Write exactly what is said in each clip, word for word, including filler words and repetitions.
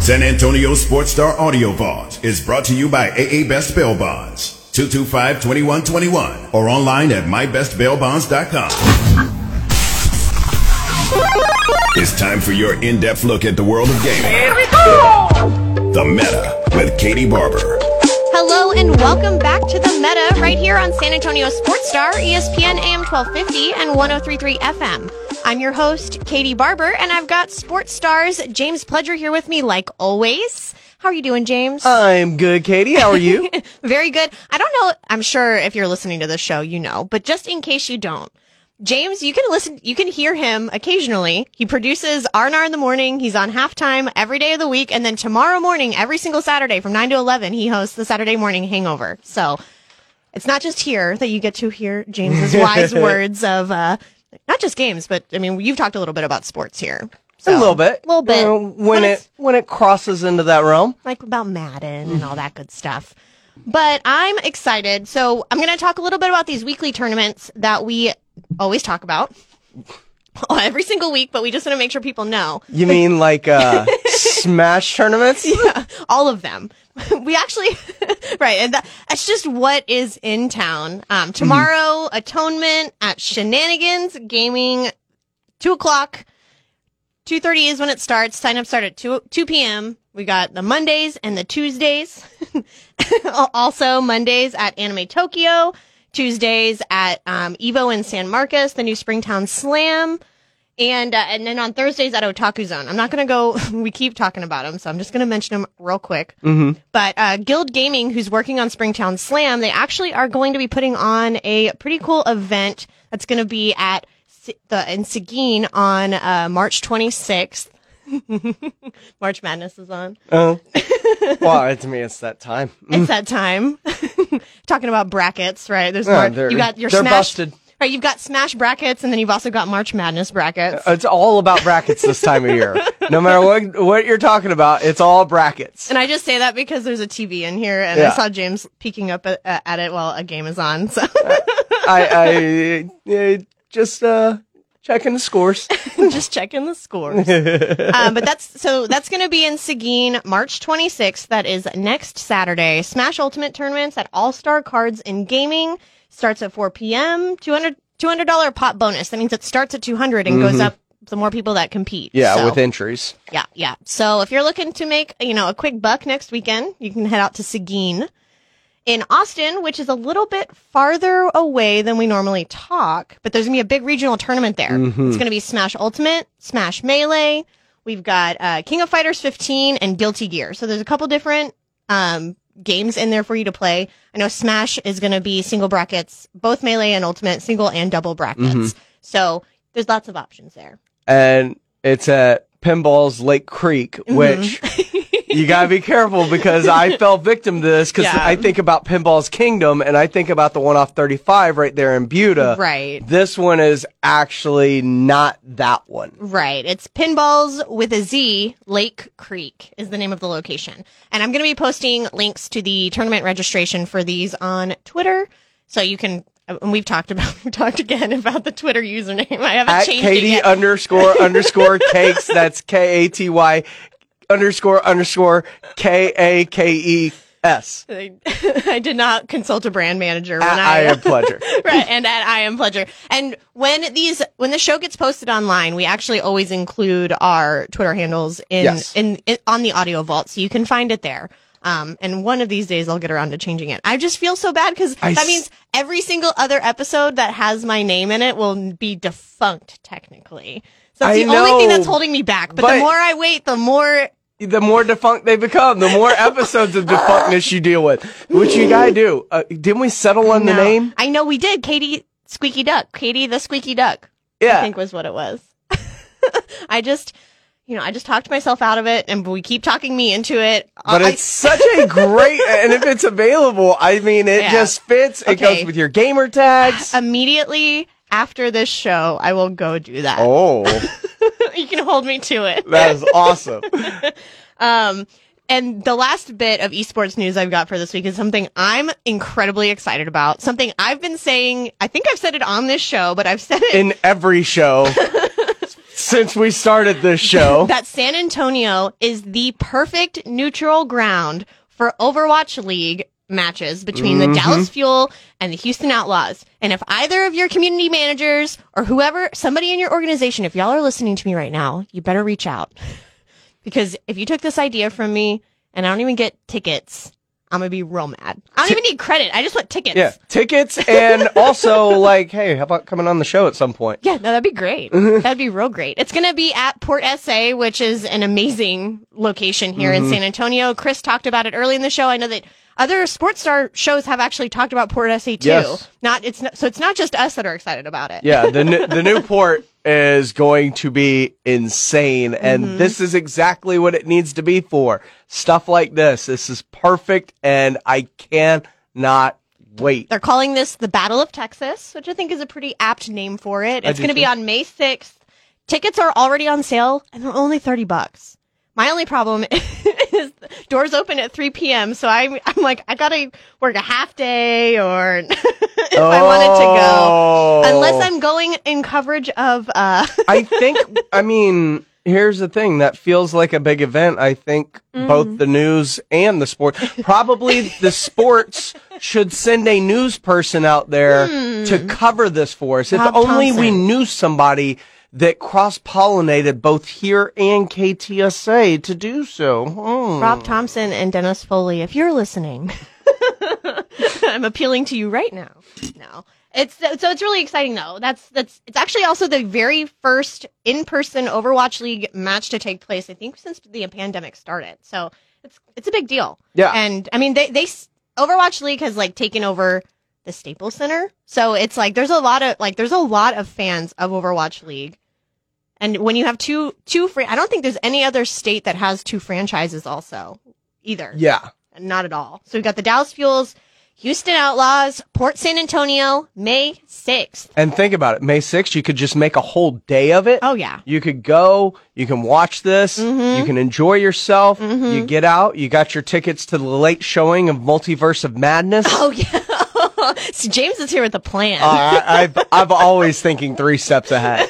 San Antonio Sports Star Audio Vault is brought to you by A A Best Bail Bonds. two two five, two one two one or online at my best bail bonds dot com. It's time for your in-depth look at the world of gaming. Here we go! The Meta with Katie Barber. Hello and welcome back to The Meta right here on San Antonio Sports Star, E S P N A M twelve fifty and one oh three point three F M. I'm your host, Katie Barber, and I've got Sports Star's James Pledger here with me, like always. How are you doing, James? I'm good, Katie. How are you? Very good. I don't know. I'm sure if you're listening to this show, you know, but just in case you don't, James, you can listen. You can hear him occasionally. He produces R and R in the morning. He's on halftime every day of the week, and then tomorrow morning, every single Saturday from nine to eleven, he hosts the Saturday Morning Hangover. So it's not just here that you get to hear James's wise words of. Uh, Not just games, but, I mean, you've talked a little bit about sports here. So. A little bit. A little bit. You know, when, when, it, when it crosses into that realm. Like about Madden and all that good stuff. But I'm excited. So I'm going to talk a little bit about these weekly tournaments that we always talk about. Oh, every single week, but we just want to make sure people know. You mean like uh, Smash tournaments? Yeah, all of them. We actually, right, and that, that's just what is in town. Um, tomorrow, mm-hmm. Atonement at Shenanigans Gaming, two o'clock. two thirty is when it starts. Sign-up start at two p.m. We got the Mondays and the Tuesdays. Also, Mondays at Anime Tokyo. Tuesdays at um, Evo in San Marcos, the new Springtown Slam, and uh, and then on Thursdays at Otaku Zone. I'm not going to go, we keep talking about them, so I'm just going to mention them real quick. Mm-hmm. But uh, Guild Gaming, who's working on Springtown Slam, they actually are going to be putting on a pretty cool event that's going to be at the in Seguin on uh, March twenty-sixth. March Madness is on. Oh, well, to me, it's that time. It's that time. Talking about brackets, right? There's more. Oh, you got your Smash. Busted. Right, you've got Smash brackets, and then you've also got March Madness brackets. It's all about brackets this time of year. No matter what what you're talking about, it's all brackets. And I just say that because there's a T V in here, and yeah. I saw James peeking up at, at it while a game is on. So I, I, I just. Uh, Checking the scores. Just checking the scores. um, but that's so that's going to be in Seguin, March twenty-sixth. That is next Saturday. Smash Ultimate Tournaments at All-Star Cards and Gaming starts at four p.m. two hundred dollars, two hundred dollars pot bonus. That means it starts at two hundred dollars and mm-hmm. goes up the more people that compete. Yeah, so, with entries. Yeah, yeah. So if you're looking to make, you know, a quick buck next weekend, you can head out to Seguin. In Austin, which is a little bit farther away than we normally talk, but there's going to be a big regional tournament there. Mm-hmm. It's going to be Smash Ultimate, Smash Melee. We've got uh, King of Fighters fifteen and Guilty Gear. So there's a couple different um, games in there for you to play. I know Smash is going to be single brackets, both Melee and Ultimate, single and double brackets. Mm-hmm. So there's lots of options there. And it's at Pinball's Lake Creek, mm-hmm. which... You gotta be careful because I fell victim to this because yeah. I think about Pinball's Kingdom and I think about the one off thirty-five right there in Buda. Right. This one is actually not that one. Right. It's Pinball's with a Z, Lake Creek is the name of the location. And I'm gonna be posting links to the tournament registration for these on Twitter. So you can, and we've talked about, we've talked again about the Twitter username. I haven't At changed Katie it yet. underscore underscore cakes. That's K A T Y. Underscore underscore K A K E S. I, I did not consult a brand manager. When at I, I am Pledger. Right, and at I am Pledger. And when these, when the show gets posted online, we actually always include our Twitter handles in, yes. in, in on the audio vault, so you can find it there. Um, and one of these days I'll get around to changing it. I just feel so bad because that s- means every single other episode that has my name in it will be defunct technically. So that's I the know, only thing that's holding me back. But, but the more I wait, the more... The more defunct they become, the more episodes of defunctness you deal with. Which you gotta do. Uh, didn't we settle on no. the name? I know we did. Katie Squeaky Duck. Katie the Squeaky Duck. Yeah. I think was what it was. I just... you know, I just talked myself out of it, and we keep talking me into it. But I, it's such a great, and if it's available, I mean, it yeah. just fits. It okay. goes with your gamer tags. Immediately after this show, I will go do that. Oh. You can hold me to it. That is awesome. um, and the last bit of esports news I've got for this week is something I'm incredibly excited about. Something I've been saying, I think I've said it on this show, but I've said it in every show. Since we started this show. That San Antonio is the perfect neutral ground for Overwatch League matches between mm-hmm. the Dallas Fuel and the Houston Outlaws. And if either of your community managers or whoever, somebody in your organization, if y'all are listening to me right now, you better reach out. Because if you took this idea from me and I don't even get tickets, I'm going to be real mad. I don't T- even need credit. I just want tickets. Yeah, tickets and also, like, hey, how about coming on the show at some point? Yeah, no, that'd be great. That'd be real great. It's going to be at Port S A, which is an amazing location here mm-hmm. in San Antonio. Chris talked about it early in the show. I know that other Sports Star shows have actually talked about Port S A, too. Yes. Not, it's not, so it's not just us that are excited about it. Yeah, the, n- the new port is going to be insane, and mm-hmm. this is exactly what it needs to be for. Stuff like this. This is perfect, and I cannot wait. They're calling this the Battle of Texas, which I think is a pretty apt name for it. It's going to be on May sixth. Tickets are already on sale, and they're only thirty bucks. My only problem is doors open at three p.m., so I'm, I'm like, I got to work a half day or if oh. I wanted to go. Unless I'm going in coverage of... Uh I think, I mean, here's the thing. That feels like a big event. I think mm. both the news and the sports... Probably the sports should send a news person out there mm. to cover this for us. Bob if only Thompson. We knew somebody... that cross-pollinated both here and K T S A to do so. Hmm. Rob Thompson and Dennis Foley, if you're listening, I'm appealing to you right now. No, it's so it's really exciting though. That's that's it's actually also the very first in-person Overwatch League match to take place, I think, since the pandemic started. So it's it's a big deal. Yeah, and I mean they they Overwatch League has like taken over the Staples Center, so it's like there's a lot of like there's a lot of fans of Overwatch League. And when you have two, two, fr- I don't think there's any other state that has two franchises also either. Yeah. Not at all. So we've got the Dallas Fuels, Houston Outlaws, Port San Antonio, May sixth. And think about it. May sixth, you could just make a whole day of it. Oh, yeah. You could go. You can watch this. Mm-hmm. You can enjoy yourself. Mm-hmm. You get out. You got your tickets to the late showing of Multiverse of Madness. Oh, yeah. So James is here with a plan. Uh, I, I've, I'm always thinking three steps ahead.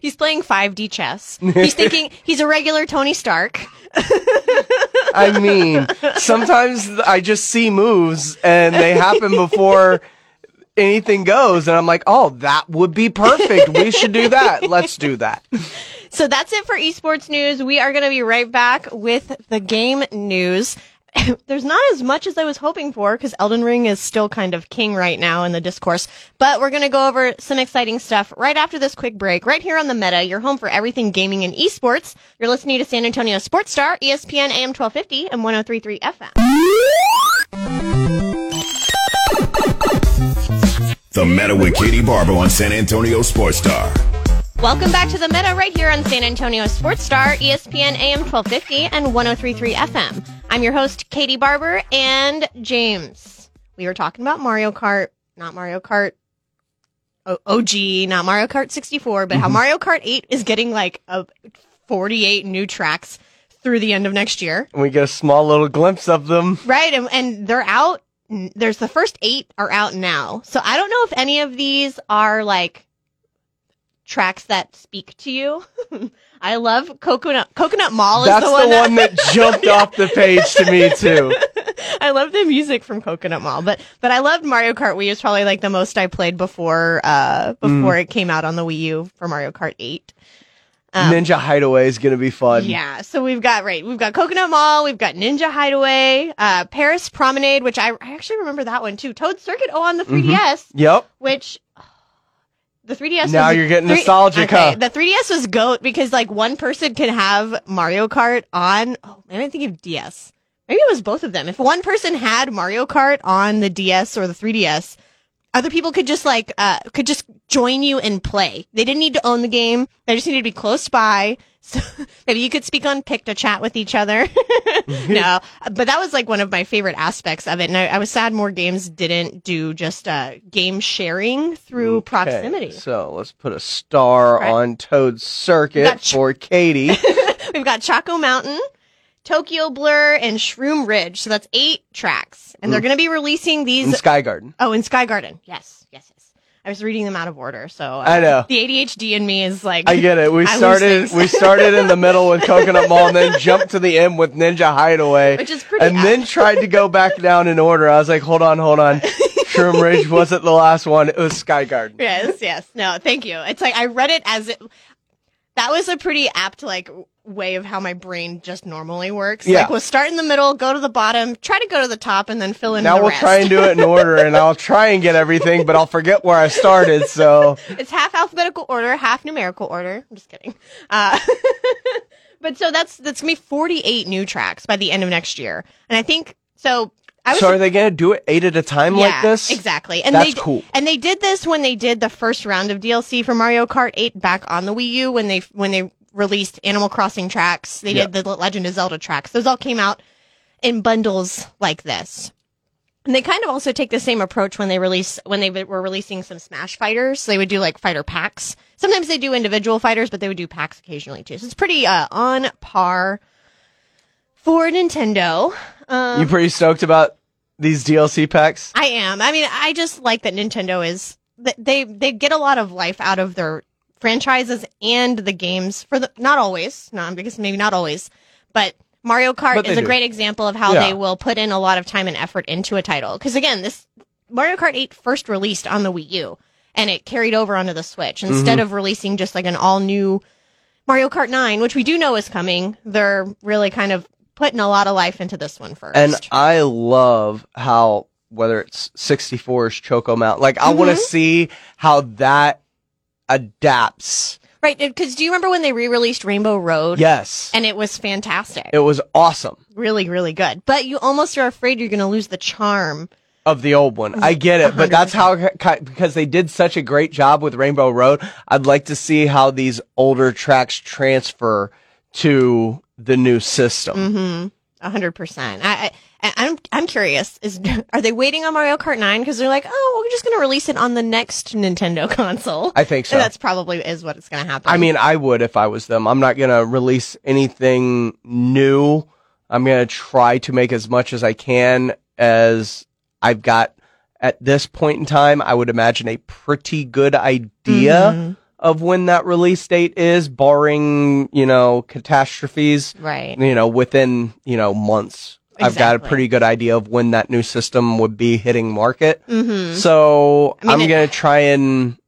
He's playing five D chess. He's thinking he's a regular Tony Stark. I mean, sometimes I just see moves and they happen before anything goes. And I'm like, oh, that would be perfect. We should do that. Let's do that. So that's it for esports news. We are going to be right back with the game news. There's not as much as I was hoping for because Elden Ring is still kind of king right now in the discourse, but we're going to go over some exciting stuff right after this quick break, right here on The Meta, your home for everything gaming and esports. You're listening to San Antonio Sports Star, E S P N A M twelve fifty and one oh three point three F M. The Meta with Katie Barber on San Antonio Sports Star. Welcome back to The Meta right here on San Antonio Sports Star, E S P N A M twelve fifty and one oh three point three F M. I'm your host, Katie Barber, and James. We were talking about Mario Kart, not Mario Kart o- OG, not Mario Kart sixty-four, but mm-hmm. how Mario Kart eight is getting like a forty-eight new tracks through the end of next year. We get a small little glimpse of them. Right, and, and they're out. There's the first eight are out now. So I don't know if any of these are like... tracks that speak to you. I love Coconut Coconut Mall is That's the one, the one that, that jumped yeah. off the page to me too. I love the music from Coconut Mall, but but I loved Mario Kart Wii is probably like the most I played before uh before mm. it came out on the Wii U for Mario Kart eight. Um, Ninja Hideaway is going to be fun. Yeah, so we've got right, we've got Coconut Mall, we've got Ninja Hideaway, uh Paris Promenade, which I, I actually remember that one too. Toad Circuit oh on the three D S. Mm-hmm. Yep. Which The three D S now was, you're getting three, nostalgic, okay, huh? The three D S was GOAT because, like, one person could have Mario Kart on... Oh, I didn't think of D S. Maybe it was both of them. If one person had Mario Kart on the D S or the three D S, other people could just, like, uh, could just join you and play. They didn't need to own the game. They just needed to be close by. So maybe you could speak on Pick to chat with each other. No, but that was like one of my favorite aspects of it. And I, I was sad more games didn't do just uh, game sharing through okay, proximity. So let's put a star right. on Toad Circuit ch- for Katie. We've got Choco Mountain, Tokyo Blur, and Shroom Ridge. So that's eight tracks. And mm. they're going to be releasing these. In Sky Garden. Oh, in Sky Garden. Yes, yes, yes. I was reading them out of order, so uh, I know the A D H D in me is like I get it. We I started we started in the middle with Coconut Mall, and then jumped to the end with Ninja Hideaway, which is pretty, and apt. Then tried to go back down in order. I was like, hold on, hold on. Shroom Ridge wasn't the last one; it was Sky Garden. Yes, yes. No, thank you. It's like I read it as it. That was a pretty apt like way of how my brain just normally works. Yeah. Like we'll start in the middle, go to the bottom, try to go to the top, and then fill in now the we'll rest. Now we'll try and do it in order, and I'll try and get everything, but I'll forget where I started. So it's half alphabetical order, half numerical order. I'm just kidding. Uh, but so that's that's gonna be forty-eight new tracks by the end of next year, and I think so. I was, so are they going to do it eight at a time yeah, like this? Exactly. And That's they, cool. And they did this when they did the first round of D L C for Mario Kart eight back on the Wii U when they when they released Animal Crossing tracks. They yeah. did the Legend of Zelda tracks. Those all came out in bundles like this. And they kind of also take the same approach when they release when they were releasing some Smash fighters. So they would do like fighter packs. Sometimes they do individual fighters, but they would do packs occasionally too. So it's pretty uh, on par for Nintendo. Um, you pretty stoked about these D L C packs? I am. I mean, I just like that Nintendo is... They they get a lot of life out of their franchises and the games. For the, Not always. No, because maybe not always. But Mario Kart is a great example of how yeah. they will put in a lot of time and effort into a title. Because again, this Mario Kart eight first released on the Wii U. And it carried over onto the Switch. Instead mm-hmm. of releasing just like an all-new Mario Kart nine, which we do know is coming, they're really kind of... putting a lot of life into this one first. And I love how, whether it's sixty-four's Choco Mount, like, I mm-hmm. want to see how that adapts. Right, because do you remember when they re-released Rainbow Road? Yes. And it was fantastic. It was awesome. Really, really good. But you almost are afraid you're going to lose the charm. Of the old one. I get it, one hundred percent. But that's how, because they did such a great job with Rainbow Road, I'd like to see how these older tracks transfer to... the new system. A hundred percent. I, I, I'm, I'm curious. Is are they waiting on Mario Kart nine because they're like, oh, we're just going to release it on the next Nintendo console? I think so. And that's probably is what it's going to happen. I mean, I would if I was them. I'm not going to release anything new. I'm going to try to make as much as I can as I've got at this point in time. I would imagine a pretty good idea. Mm-hmm. Of when that release date is, barring, you know, catastrophes. Right. You know, within, you know, months. Exactly. I've got a pretty good idea of when that new system would be hitting market. Mm-hmm. So I mean, I'm going to try and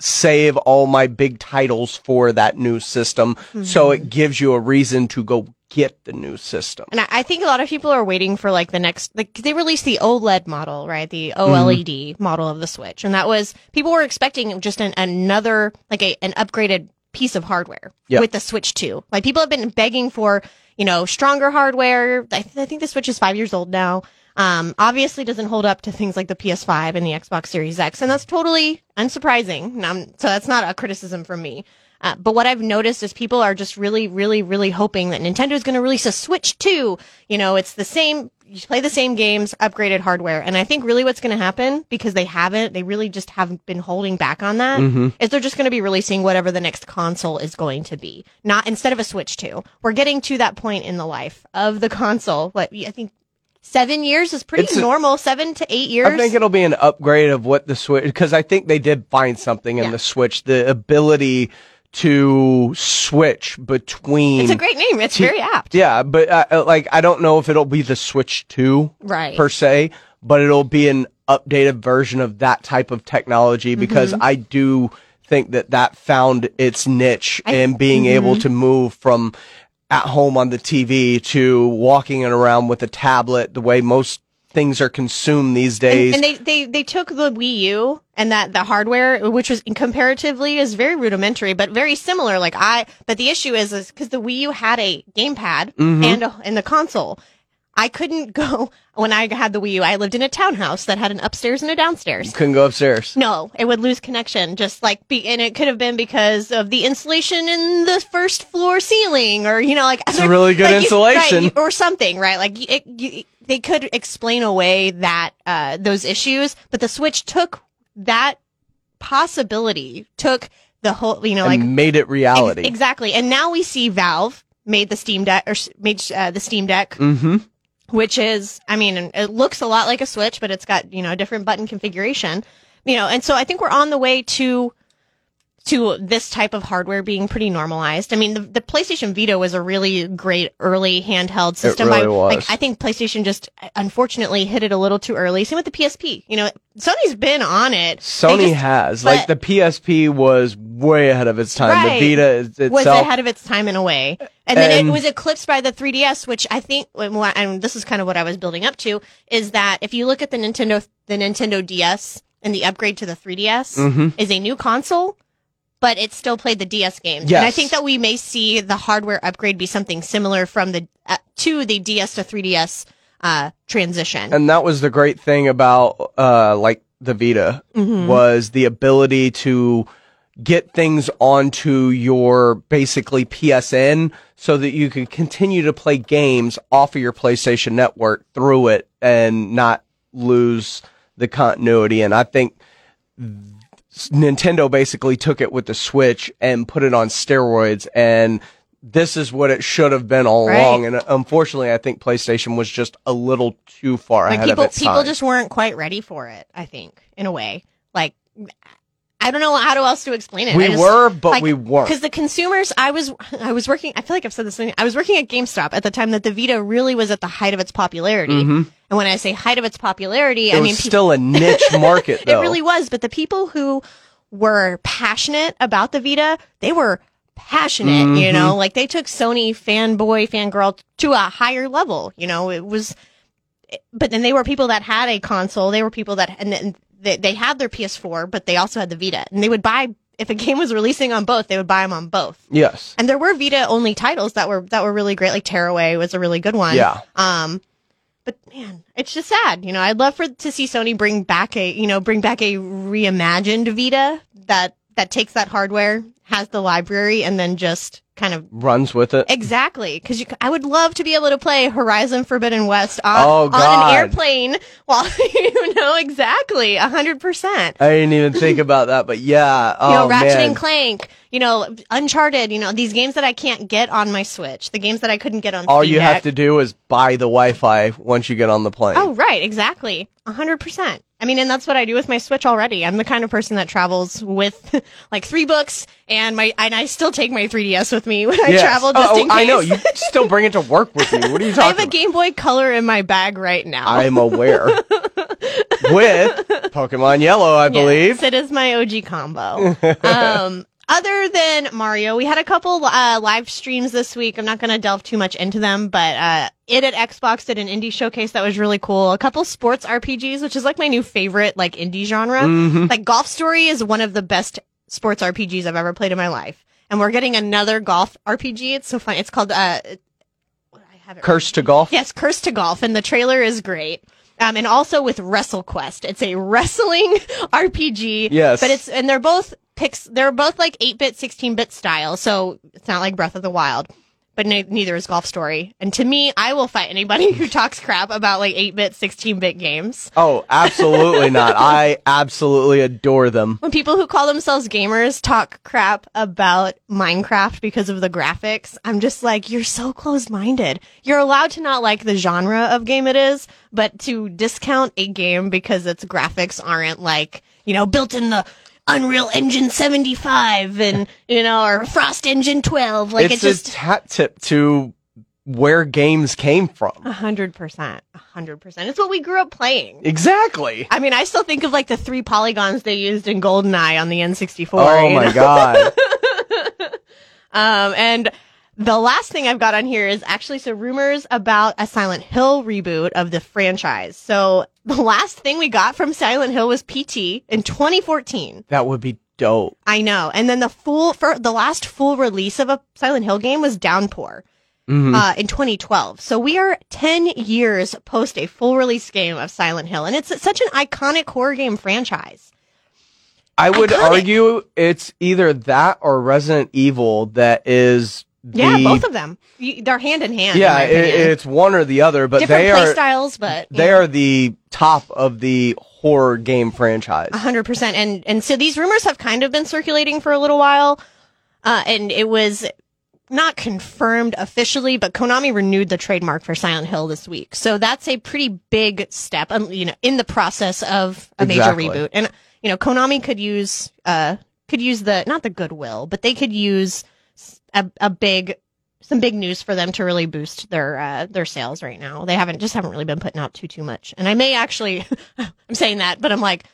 save all my big titles for that new system. Mm-hmm. So it gives you a reason to go get the new system. And I, I think a lot of people are waiting for like the next, like they released the OLED model, right? The OLED mm-hmm. model of the Switch. And that was, people were expecting just an, another, like a, an upgraded piece of hardware yep. with the Switch two. Like people have been begging for, you know, stronger hardware. I, th- I think the Switch is five years old now. Um, obviously doesn't hold up to things like the P S five and the Xbox Series X. And that's totally unsurprising. Um, so that's not a criticism from me. Uh, but what I've noticed is people are just really, really, really hoping that Nintendo is going to release a Switch two. You know, it's the same, you play the same games, upgraded hardware. And I think really what's going to happen, because they haven't, they really just haven't been holding back on that, mm-hmm. is they're just going to be releasing whatever the next console is going to be. Not instead of a Switch two. We're getting to that point in the life of the console. What I think seven years is pretty it's normal, a, seven to eight years. I think it'll be an upgrade of what the Switch, because I think they did find something in yeah. the Switch, the ability to switch between. It's a great name. It's t- very apt. Yeah, but uh, like I don't know if it'll be the Switch two right. per se, but it'll be an updated version of that type of technology because mm-hmm. I do think that that found its niche I, in being mm-hmm. able to move from at home on the T V to walking around with a tablet the way most things are consumed these days. And, and they, they, they took the Wii U and that the hardware, which was comparatively is very rudimentary, but very similar. Like I, but the issue is, is because the Wii U had a gamepad mm-hmm. and a, and the console. I couldn't go when I had the Wii U. I lived in a townhouse that had an upstairs and a downstairs. You couldn't go upstairs. No, it would lose connection. Just like be, and it could have been because of the insulation in the first floor ceiling, or you know, like it's other, a really good like, insulation you, right, or something, right? Like it, you, they could explain away that uh, those issues, but the Switch took that possibility, took the whole, you know, and like made it reality. Ex- exactly, and now we see Valve made the Steam Deck or made uh, the Steam Deck. Mm-hmm. Which is, I mean, it looks a lot like a Switch, but it's got, you know, a different button configuration, you know, and so I think we're on the way to, to this type of hardware being pretty normalized. I mean, the, the PlayStation Vita was a really great early handheld system. It really I, was. Like, I think PlayStation just unfortunately hit it a little too early. Same with the P S P, you know, Sony's been on it. Sony just, has, like the P S P was way ahead of its time. Right. The Vita itself was ahead of its time in a way. And then and, it was eclipsed by the three D S, which I think, and this is kind of what I was building up to, is that if you look at the Nintendo, the Nintendo D S and the upgrade to the three D S mm-hmm. is a new console, but it still played the D S games. Yes. And I think that we may see the hardware upgrade be something similar from the uh, to the D S to three D S uh, transition. And that was the great thing about uh, like the Vita mm-hmm. was the ability to get things onto your basically P S N so that you can continue to play games off of your PlayStation Network through it and not lose the continuity. And I think Nintendo basically took it with the Switch and put it on steroids, and this is what it should have been all right. along. And unfortunately, I think PlayStation was just a little too far like ahead people, of its people time. People just weren't quite ready for it, I think, in a way. Like, I don't know how else to explain it. We just, were, but like, we weren't. Because the consumers, I was I was working, I feel like I've said this, I was working at GameStop at the time that the Vita really was at the height of its popularity. Mm-hmm. And when I say height of its popularity, it I mean... It was still a niche market, though. It really was, but the people who were passionate about the Vita, they were passionate, mm-hmm. you know? Like, they took Sony fanboy, fangirl to a higher level, you know? It was... But then they were people that had a console, they were people that... and, and They they had their P S four, but they also had the Vita, and they would buy if a game was releasing on both. They would buy them on both. Yes, and there were Vita only titles that were that were really great. Like Tearaway was a really good one. Yeah. Um, but man, it's just sad. You know, I'd love for to see Sony bring back a you know bring back a reimagined Vita that that takes that hardware, has the library, and then just kind of runs with it. Exactly, because I would love to be able to play Horizon Forbidden West on, oh, on an airplane while you know exactly one hundred percent. I didn't even think about that, but yeah, oh, you know, Ratchet man. and Clank, you know, Uncharted, you know, these games that I can't get on my Switch, the games that I couldn't get on. All Steam you Deck. Have to do is buy the Wi-Fi once you get on the plane. Oh right, exactly, one hundred percent. I mean, and that's what I do with my Switch already. I'm the kind of person that travels with like three books, and my and I still take my three D S with me when I yes. travel. Just oh, in case. I know you still bring it to work with you. What are you talking about? I have a about? Game Boy Color in my bag right now. I'm aware. With Pokemon Yellow, I yes, believe it is my O G combo. um, other than Mario, we had a couple uh, live streams this week. I'm not going to delve too much into them, but. Uh, It at Xbox did an indie showcase that was really cool. A couple sports R P Gs, which is like my new favorite like indie genre. Mm-hmm. Like Golf Story is one of the best sports R P Gs I've ever played in my life. And we're getting another golf R P G. It's so fun. It's called uh, I have it Curse right. to Golf. Yes, Curse to Golf, and the trailer is great. Um, and also with WrestleQuest, it's a wrestling R P G. Yes, but it's and they're both picks. They're both like eight-bit, sixteen-bit style, so it's not like Breath of the Wild. But neither is Golf Story. And to me, I will fight anybody who talks crap about like eight-bit, sixteen-bit games. Oh, absolutely not. I absolutely adore them. When people who call themselves gamers talk crap about Minecraft because of the graphics, I'm just like, you're so closed-minded. You're allowed to not like the genre of game it is, but to discount a game because its graphics aren't like, you know, built in the... Unreal Engine seventy-five and, you know, or Frost Engine twelve. Like, it's, it's just a hat tip to where games came from. A hundred percent. A hundred percent. It's what we grew up playing. Exactly. I mean, I still think of, like, the three polygons they used in GoldenEye on the N sixty-four. Oh, my know? God. um, and... The last thing I've got on here is actually some rumors about a Silent Hill reboot of the franchise. So the last thing we got from Silent Hill was P T in twenty fourteen. That would be dope. I know. And then the full for the last full release of a Silent Hill game was Downpour. mm-hmm. uh, in twenty twelve. So we are ten years post a full release game of Silent Hill, and it's such an iconic horror game franchise. I would iconic. argue it's either that or Resident Evil that is... The, yeah, both of them. You, they're hand in hand. Yeah, in it, it's one or the other, but Different they play are styles, but they know. are the top of the horror game franchise. A hundred percent. And and so these rumors have kind of been circulating for a little while, uh, and it was not confirmed officially, but Konami renewed the trademark for Silent Hill this week, so that's a pretty big step, um, you know, in the process of a exactly. major reboot. And you know, Konami could use uh could use the not the goodwill, but they could use. A, a big, some big news for them to really boost their uh, their sales right now. They haven't just haven't really been putting out too too much. And I may actually, I'm saying that, but I'm like,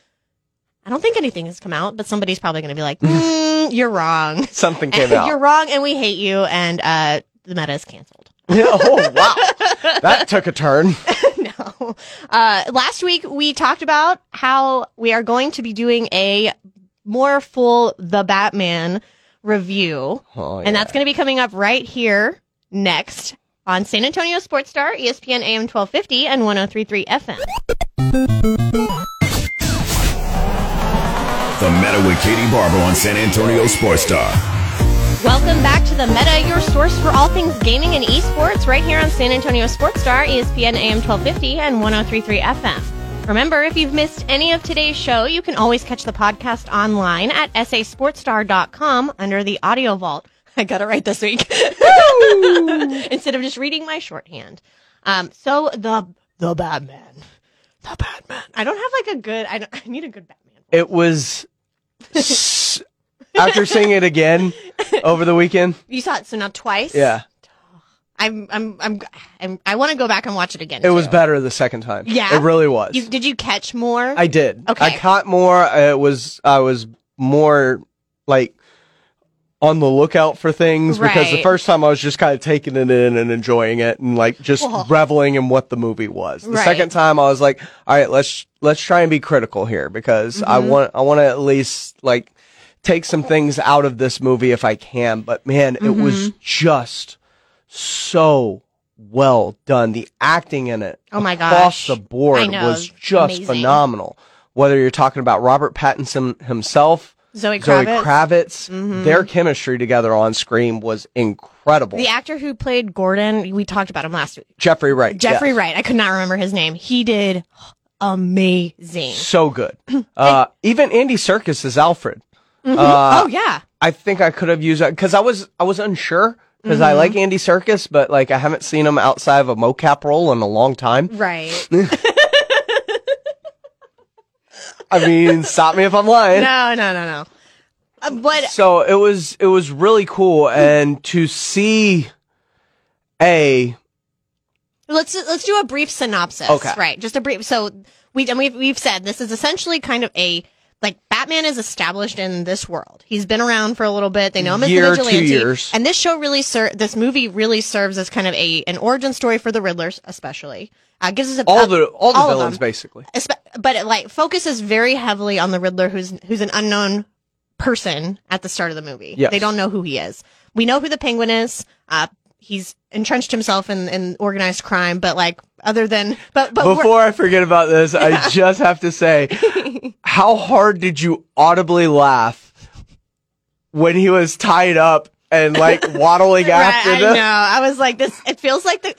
I don't think anything has come out. But somebody's probably going to be like, mm, you're wrong. Something came and, out. You're wrong, and we hate you. And uh, the Meta is canceled. Yeah, oh wow, that took a turn. No, uh, last week we talked about how we are going to be doing a more full The Batman review, oh, yeah. and that's going to be coming up right here next on San Antonio Sports Star, E S P N A M twelve fifty and one oh three point three F M. The Meta with Katie Barber on San Antonio Sports Star. Welcome back to The Meta, your source for all things gaming and esports, right here on San Antonio Sports Star, E S P N A M twelve fifty and one oh three point three F M. Remember, if you've missed any of today's show, you can always catch the podcast online at s a sports star dot com under the audio vault. I got it right this week. Instead of just reading my shorthand. Um, so the the Batman. The Batman. I don't have like a good, I, don't, I need a good Batman. It was, s- after seeing it again over the weekend. You saw it, so now twice? Yeah. I'm, I'm, I'm, I'm, I want to go back and watch it again. It too. was better the second time. Yeah. It really was. You, did you catch more? I did. Okay. I caught more. It was, I was more like on the lookout for things right. because the first time I was just kind of taking it in and enjoying it and like just well, reveling in what the movie was. The right. second time I was like, all right, let's, let's try and be critical here because mm-hmm. I want, I want to at least like take some things out of this movie if I can. But man, mm-hmm. it was just. So well done. The acting in it oh my gosh. across the board know, was just amazing. Phenomenal. Whether you're talking about Robert Pattinson himself, Zoe Kravitz, Zoe Kravitz mm-hmm. their chemistry together on screen was incredible. The actor who played Gordon, we talked about him last week. Jeffrey Wright. Jeffrey yes. Wright. I could not remember his name. He did amazing. So good. uh, even Andy Serkis is Alfred. Mm-hmm. Uh, oh, yeah. I think I could have used that because I was, I was unsure. Because mm-hmm. I like Andy Serkis, but like I haven't seen him outside of a mocap role in a long time. Right. I mean, stop me if I'm lying. No, no, no, no. Uh, but so it was, it was really cool, and to see a. Let's let's do a brief synopsis. Okay. Right, just a brief. So we and we've we've said this is essentially kind of a. Like, Batman is established in this world. He's been around for a little bit. They know him as Year, the vigilante. Two years. And this show really ser- this movie really serves as kind of a an origin story for the Riddlers, especially. Uh, gives us a, all the all the all villains, basically. Espe- but it like focuses very heavily on the Riddler, who's who's an unknown person at the start of the movie. Yes. They don't know who he is. We know who the Penguin is. Uh, he's entrenched himself in, in organized crime, but like other than but but before I forget about this, yeah. I just have to say. How hard did you audibly laugh when he was tied up and like waddling right, after them? I know. I was like, this, it feels like the,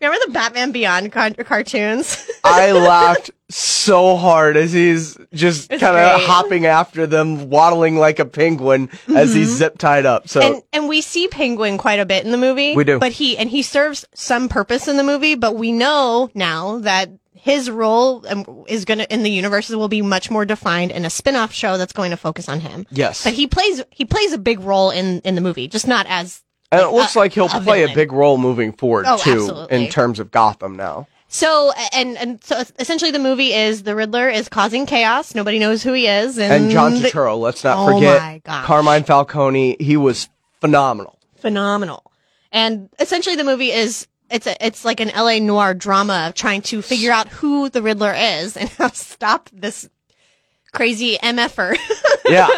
remember the Batman Beyond con- cartoons? I laughed so hard as he's just kind of hopping after them, waddling like a penguin mm-hmm. as he's zip tied up. So, and, and we see Penguin quite a bit in the movie. We do. But he, and he serves some purpose in the movie, but we know now that his role is going to in the universe will be much more defined in a spin-off show that's going to focus on him. Yes, but he plays he plays a big role in, in the movie, just not as. And like, it looks a, like he'll a play villain. a big role moving forward oh, too, absolutely. in terms of Gotham now. So and and so essentially, the movie is the Riddler is causing chaos. Nobody knows who he is, and, and John the, Turturro. Let's not oh forget Carmine Falcone. He was phenomenal, phenomenal, and essentially the movie is. It's a, it's like an L A noir drama of trying to figure out who the Riddler is and how to stop this crazy M F-er. Yeah.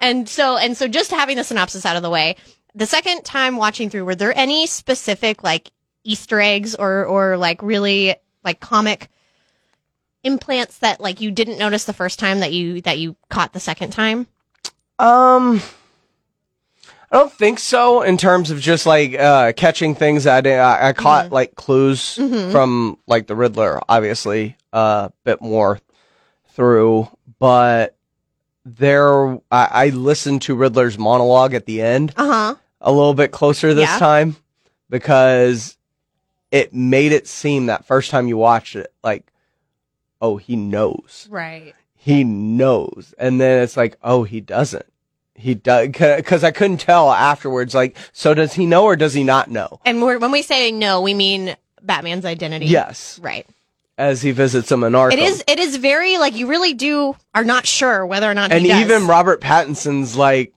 And so, and so just having the synopsis out of the way, the second time watching through, were there any specific like Easter eggs or or like really like comic implants that like you didn't notice the first time that you that you caught the second time? Um, I don't think so. In terms of just like uh, catching things, that I did, I, I caught mm-hmm. like clues mm-hmm. from like the Riddler, obviously, a uh, bit more through, but there I, I listened to Riddler's monologue at the end uh-huh. a little bit closer this yeah. time, because it made it seem that first time you watched it like, oh, he knows, right? He knows, and then it's like, oh, he doesn't. He does, because I couldn't tell afterwards. Like, so does he know or does he not know? And we're, when we say no, we mean Batman's identity. Yes, right. As he visits him in Arkham, it is it is very like you really do are not sure whether or not. And he does. Even Robert Pattinson's like,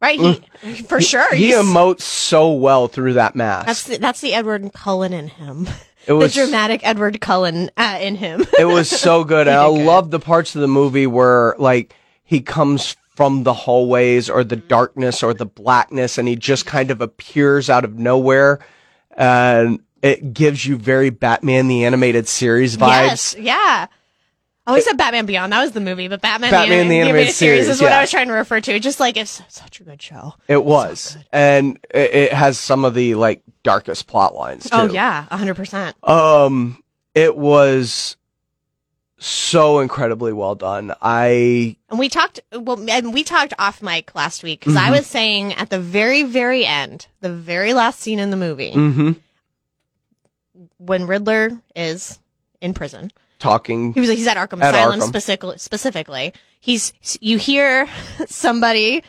right? He, for sure, he, he emotes so well through that mask. That's the, that's the Edward Cullen in him. It was the dramatic Edward Cullen uh, in him. It was so good, and I love the parts of the movie where like he comes from the hallways or the darkness or the blackness, and he just kind of appears out of nowhere, and it gives you very Batman the Animated Series vibes. Yes, yeah. Oh, I said Batman Beyond. That was the movie, but Batman, Batman the, Anim- the Animated, Animated Series is yeah. what I was trying to refer to. Just like it's such a good show. It was, so and it, it has some of the like darkest plot lines too. Oh yeah, a hundred percent. Um, it was so incredibly well done. I and we talked well, and we talked off mic last week because mm-hmm. I was saying at the very, very end, the very last scene in the movie, mm-hmm. when Riddler is in prison. Talking. He was like, he's at Arkham at Asylum Arkham. Specifically, specifically. He's, you hear somebody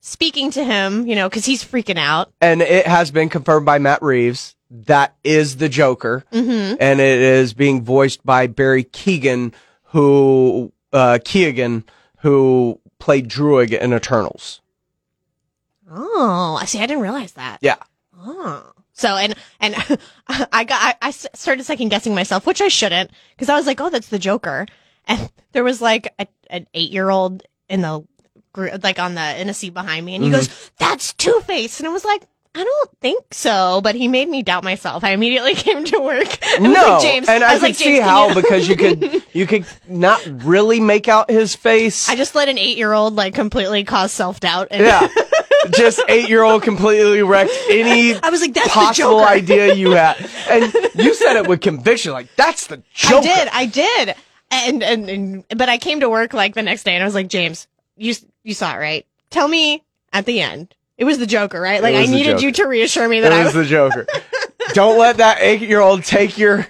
speaking to him, you know, because he's freaking out. And it has been confirmed by Matt Reeves. That is the Joker. Mm-hmm. And it is being voiced by Barry Keoghan, who, uh, Keoghan, who played Druig in Eternals. Oh, I see. I didn't realize that. Yeah. Oh. So, and, and I got, I, I started second guessing myself, which I shouldn't, because I was like, oh, that's the Joker. And there was like a, an eight year old in the, like on the, in a seat behind me. And he mm-hmm. goes, that's Two-Face. And I was like, I don't think so. But he made me doubt myself. I immediately came to work. And no. Was like, James, and I, I could like, see how, you know? Because you could, you could not really make out his face. I just let an eight year old like completely cause self doubt. And- yeah. Just eight-year-old completely wrecked any I was like, that's possible the idea you had. And you said it with conviction, like, that's the Joker. I did, I did. And, and, and but I came to work, like, the next day, and I was like, James, you you saw it, right? Tell me at the end. It was the Joker, right? Like, I needed you to reassure me that it I was... It was the Joker. Don't let that eight-year-old take your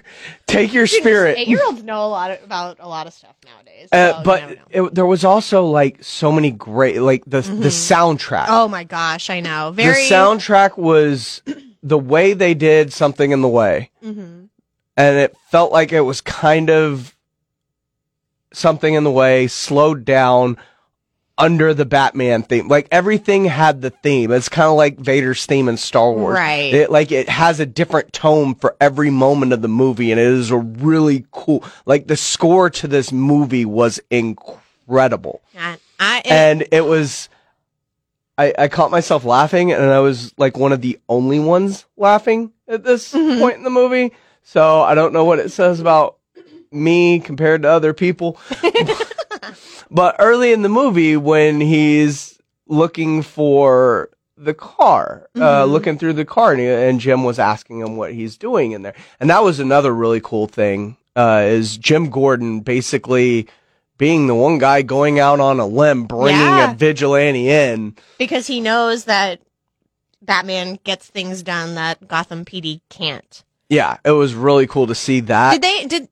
take your Dude, spirit. Eight-year-olds know a lot of, about a lot of stuff nowadays. So uh, but it, there was also like so many great like the mm-hmm. the soundtrack. Oh my gosh, I know. Very. The soundtrack was the way they did Something in the Way, mm-hmm. and it felt like it was kind of Something in the Way slowed down under the Batman theme. Like everything had the theme. It's kind of like Vader's theme in Star Wars, right? It, like it has a different tone for every moment of the movie, and it is a really cool, like the score to this movie was incredible. I, I, it, and it was I, I caught myself laughing, and I was like one of the only ones laughing at this mm-hmm. point in the movie, so I don't know what it says about me compared to other people. But early in the movie, when he's looking for the car, mm-hmm. uh, looking through the car, and, he, and Jim was asking him what he's doing in there. And that was another really cool thing, uh, is Jim Gordon basically being the one guy going out on a limb, bringing yeah. a vigilante in. Because he knows that Batman gets things done that Gotham P D can't. Yeah, it was really cool to see that. Did they... Did-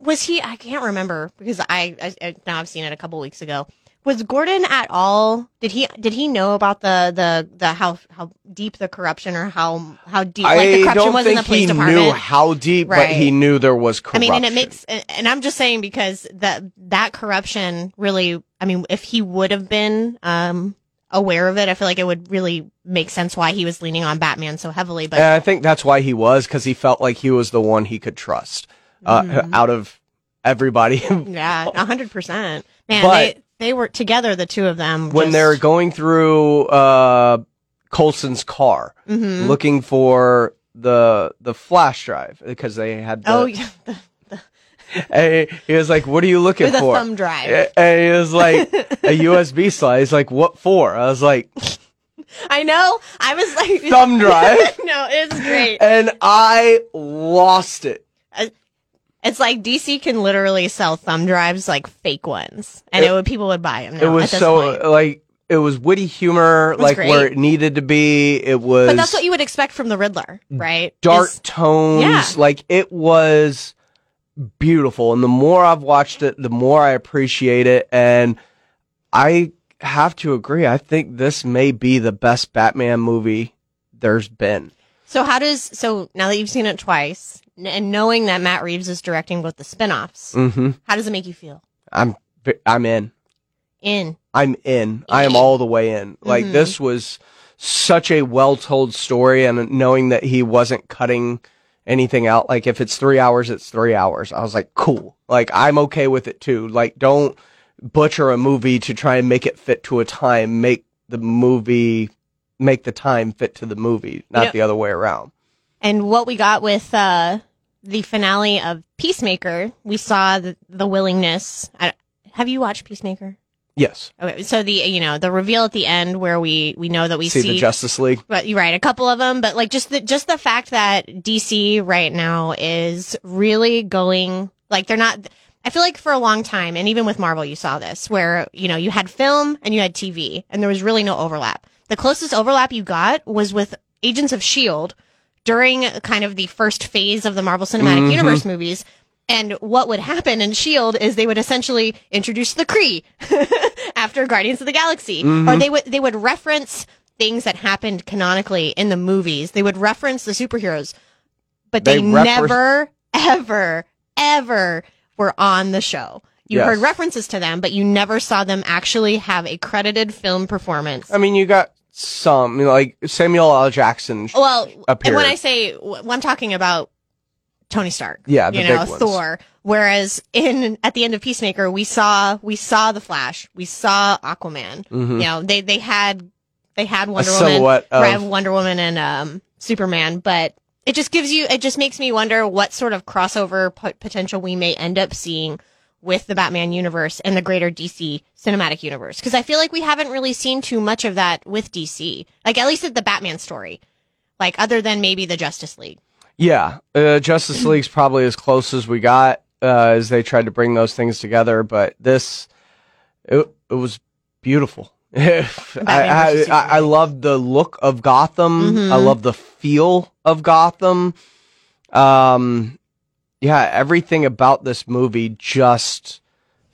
Was he, I can't remember, because I, I, I, now I've seen it a couple weeks ago. Was Gordon at all, did he, did he know about the, the, the, how, how deep the corruption or how, how deep, I like the corruption was in the police department? I don't think he knew how deep, right. But he knew there was corruption. I mean, and it makes, and I'm just saying because that, that corruption really, I mean, if he would have been, um, aware of it, I feel like it would really make sense why he was leaning on Batman so heavily. But and I think that's why he was, because he felt like he was the one he could trust. Uh, mm-hmm. Out of everybody. Yeah, one hundred percent. Man, but they, they were together, the two of them. When just... they're going through uh, Coulson's car, mm-hmm. looking for the the flash drive because they had. The, oh yeah. The, the. And he was like, "What are you looking for?" A thumb drive. And he was like, "A U S B slide." He's like, "What for?" I was like. I know. I was like thumb drive. No, it's great, and I lost it. It's like D C can literally sell thumb drives, like fake ones, and it, it would people would buy them. Now, it was so point. Like it was witty humor, was like great. Where it needed to be. It was, but that's what you would expect from the Riddler, right? Dark it's, tones, yeah. Like it was beautiful. And the more I've watched it, the more I appreciate it, and I. have to agree. I think this may be the best Batman movie there's been. So how does so now that you've seen it twice and knowing that Matt Reeves is directing both the spinoffs, mm-hmm. how does it make you feel? I'm I'm in. In. I'm in. I am all the way in. Mm-hmm. Like this was such a well-told story, and knowing that he wasn't cutting anything out. Like if it's three hours, it's three hours. I was like, cool. Like I'm okay with it too. Like don't. Butcher a movie to try and make it fit to a time, make the movie, make the time fit to the movie, not you know, the other way around. And what we got with uh, the finale of Peacemaker, we saw the, the willingness. I, have you watched Peacemaker? Yes. Okay, so the you know the reveal at the end where we, we know that we see, see the Justice League. But you're right, a couple of them, but like just the just the fact that D C right now is really going like they're not. I feel like for a long time, and even with Marvel, you saw this, where, you know, you had film and you had T V, and there was really no overlap. The closest overlap you got was with Agents of S H I E L D during kind of the first phase of the Marvel Cinematic mm-hmm. Universe movies. And what would happen in S H I E L D is they would essentially introduce the Kree after Guardians of the Galaxy. Mm-hmm. Or they would they would reference things that happened canonically in the movies. They would reference the superheroes. But they, they repre- never, ever, ever... were on the show. You yes. heard references to them, but you never saw them actually have a credited film performance. I mean, you got some, like Samuel L. Jackson. Well, appeared. When I say, well, I'm talking about Tony Stark. Yeah, the you know, big ones. Thor. Whereas in at the end of Peacemaker, we saw we saw the Flash, we saw Aquaman. Mm-hmm. You know, they they had they had Wonder a Woman, of- Wonder Woman, and um, Superman, but. It just gives you, it just makes me wonder what sort of crossover p- potential we may end up seeing with the Batman universe and the greater D C cinematic universe. Because I feel like we haven't really seen too much of that with D C. Like, at least at the Batman story. Like, other than maybe the Justice League. Yeah. Uh, Justice League's probably as close as we got uh, as they tried to bring those things together. But this, it, it was beautiful. I, I, I, I love the look of Gotham. Mm-hmm. I love the feel of Gotham. Um, yeah, everything about this movie just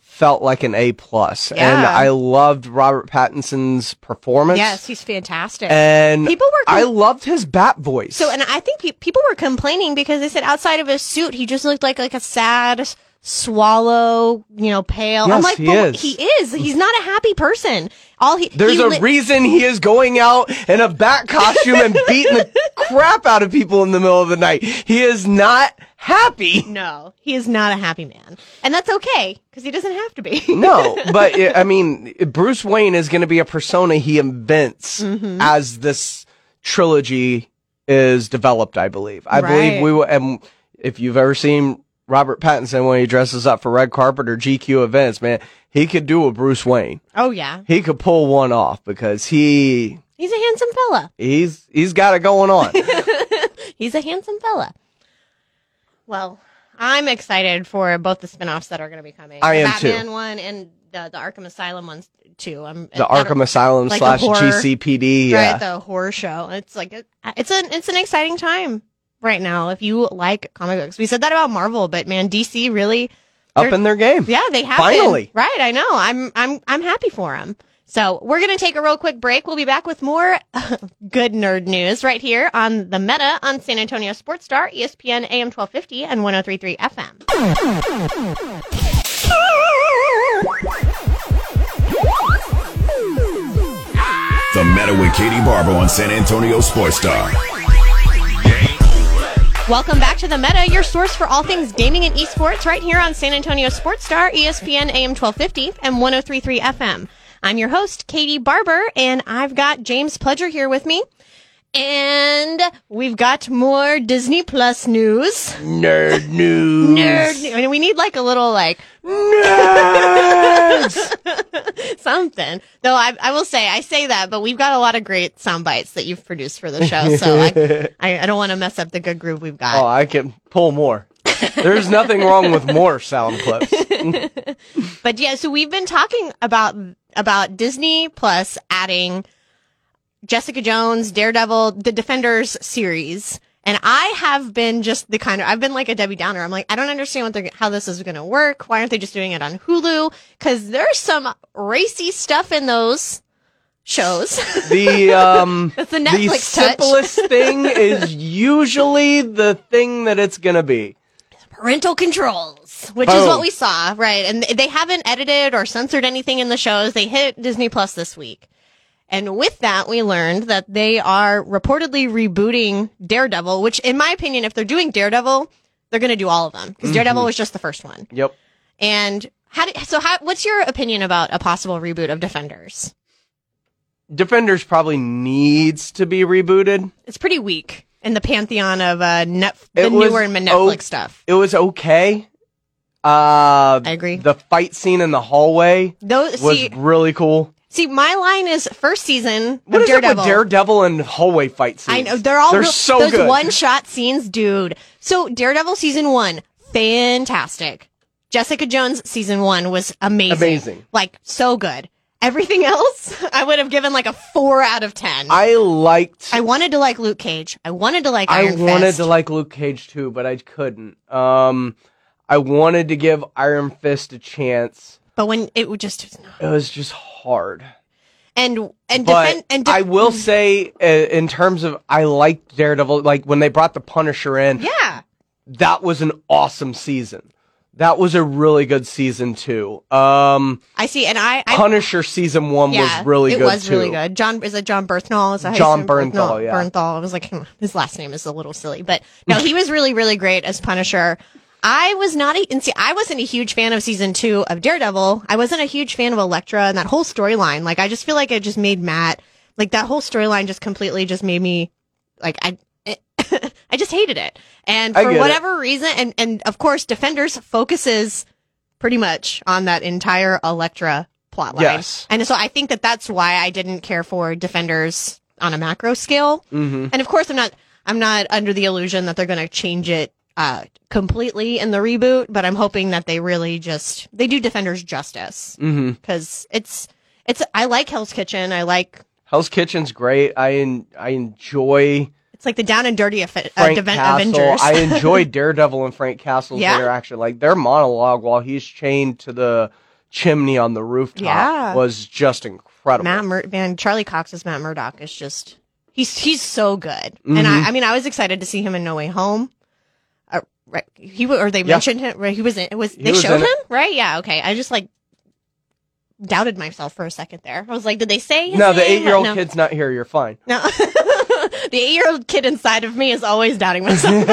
felt like an A plus, yeah. And I loved Robert Pattinson's performance. Yes, he's fantastic. And people were, com- I loved his bat voice. So, and I think pe- people were complaining because they said outside of his suit, he just looked like like a sad. Swallow, you know, pale. Yes, I'm like, he is. he is. He's not a happy person. All he There's he li- a reason he is going out in a bat costume and beating the crap out of people in the middle of the night. He is not happy. No, he is not a happy man. And that's okay, because he doesn't have to be. No, but it, I mean, Bruce Wayne is going to be a persona he invents mm-hmm. as this trilogy is developed, I believe. I right. believe we will, and if you've ever seen Robert Pattinson, when he dresses up for red carpet or G Q events, man, he could do a Bruce Wayne. Oh, yeah. He could pull one off because he... He's a handsome fella. He's He's got it going on. He's a handsome fella. Well, I'm excited for both the spinoffs that are going to be coming. I am, too. The Batman one and the, the Arkham Asylum ones, too. I'm, the Arkham Asylum like slash horror, G C P D. Yeah. Right, the horror show. It's like, it, it's an it's an exciting time. Right now, if you like comic books, we said that about Marvel, but man, D C really up in their game. Yeah, they have finally. Been. Right, I know. I'm I'm I'm happy for them. So we're gonna take a real quick break. We'll be back with more good nerd news right here on The Meta on San Antonio Sports Star, E S P N A M twelve fifty and one oh three point three F M. The Meta with Katie Barber on San Antonio Sports Star. Welcome back to The Meta, your source for all things gaming and esports right here on San Antonio Sports Star, E S P N A M twelve fifty and one oh three point three F M. I'm your host, Katie Barber, and I've got James Pledger here with me. And we've got more Disney Plus news. Nerd news. Nerd news. I mean, we need like a little like... Nerds! Something. Though I, I will say, I say that, but we've got a lot of great sound bites that you've produced for the show. So I, I, I don't want to mess up the good groove we've got. Oh, I can pull more. There's nothing wrong with more sound clips. But yeah, so we've been talking about about Disney Plus adding... Jessica Jones, Daredevil, the Defenders series. And I have been just the kind of, I've been like a Debbie Downer. I'm like, I don't understand what they're, how this is going to work. Why aren't they just doing it on Hulu? Because there's some racy stuff in those shows. The, um, That's the Netflix the simplest touch. Thing is usually the thing that it's going to be. Parental controls, which Boom. Is what we saw, right? And they haven't edited or censored anything in the shows. They hit Disney Plus this week. And with that, we learned that they are reportedly rebooting Daredevil, which, in my opinion, if they're doing Daredevil, they're going to do all of them. Because mm-hmm. Daredevil was just the first one. Yep. And how? Do, so how, what's your opinion about a possible reboot of Defenders? Defenders probably needs to be rebooted. It's pretty weak in the pantheon of uh, net, the newer and Netflix o- stuff. It was okay. Uh, I agree. The fight scene in the hallway Those, was see, really cool. See, my line is first season what of Daredevil. What is up with Daredevil and hallway fight scenes? I know. They're all they're real, so those good. Those one-shot scenes, dude. So, Daredevil season one, fantastic. Jessica Jones season one was amazing. Amazing. Like, so good. Everything else, I would have given like a four out of ten. I liked... I wanted to like Luke Cage. I wanted to like Iron I Fist. I wanted to like Luke Cage, too, but I couldn't. Um, I wanted to give Iron Fist a chance. But when it would just... It was, not. It was just horrible. Hard, and and defend, and de- I will say uh, in terms of I liked Daredevil, like when they brought the Punisher in. Yeah, that was an awesome season. That was a really good season too. Um, I see, and I, I Punisher season one yeah, was really it good. It was too. Really good. John is it John Bernthal? Is that John Bernthal? Yeah, Bernthal. I was like, hmm, his last name is a little silly, but no, he was really really great as Punisher. I was not a, and see, I wasn't a huge fan of season two of Daredevil. I wasn't a huge fan of Elektra and that whole storyline. Like, I just feel like it just made Matt, like, that whole storyline just completely just made me, like, I, it, I just hated it. And for whatever it. reason, and, and of course, Defenders focuses pretty much on that entire Elektra plotline. Yes. And so I think that that's why I didn't care for Defenders on a macro scale. Mm-hmm. And of course, I'm not, I'm not under the illusion that they're going to change it Uh, completely in the reboot, but I'm hoping that they really just they do Defenders justice because mm-hmm. it's it's I like Hell's Kitchen. I like Hell's Kitchen's great. I en- I enjoy. It's like the down and dirty af- uh, Deven- Avengers. I enjoy Daredevil and Frank Castle's yeah. interaction. Like their monologue while he's chained to the chimney on the rooftop yeah. was just incredible. Matt Mur- man, Charlie Cox's Matt Murdock is just he's he's so good, mm-hmm. and I, I mean I was excited to see him in No Way Home. Right, he or they mentioned yeah. him. Right, he was in. It was they was showed him, it. Right? Yeah, okay. I just like doubted myself for a second there. I was like, did they say? His no, name? The eight-year-old no. kid's not here. You're fine. No, the eight-year-old kid inside of me is always doubting myself.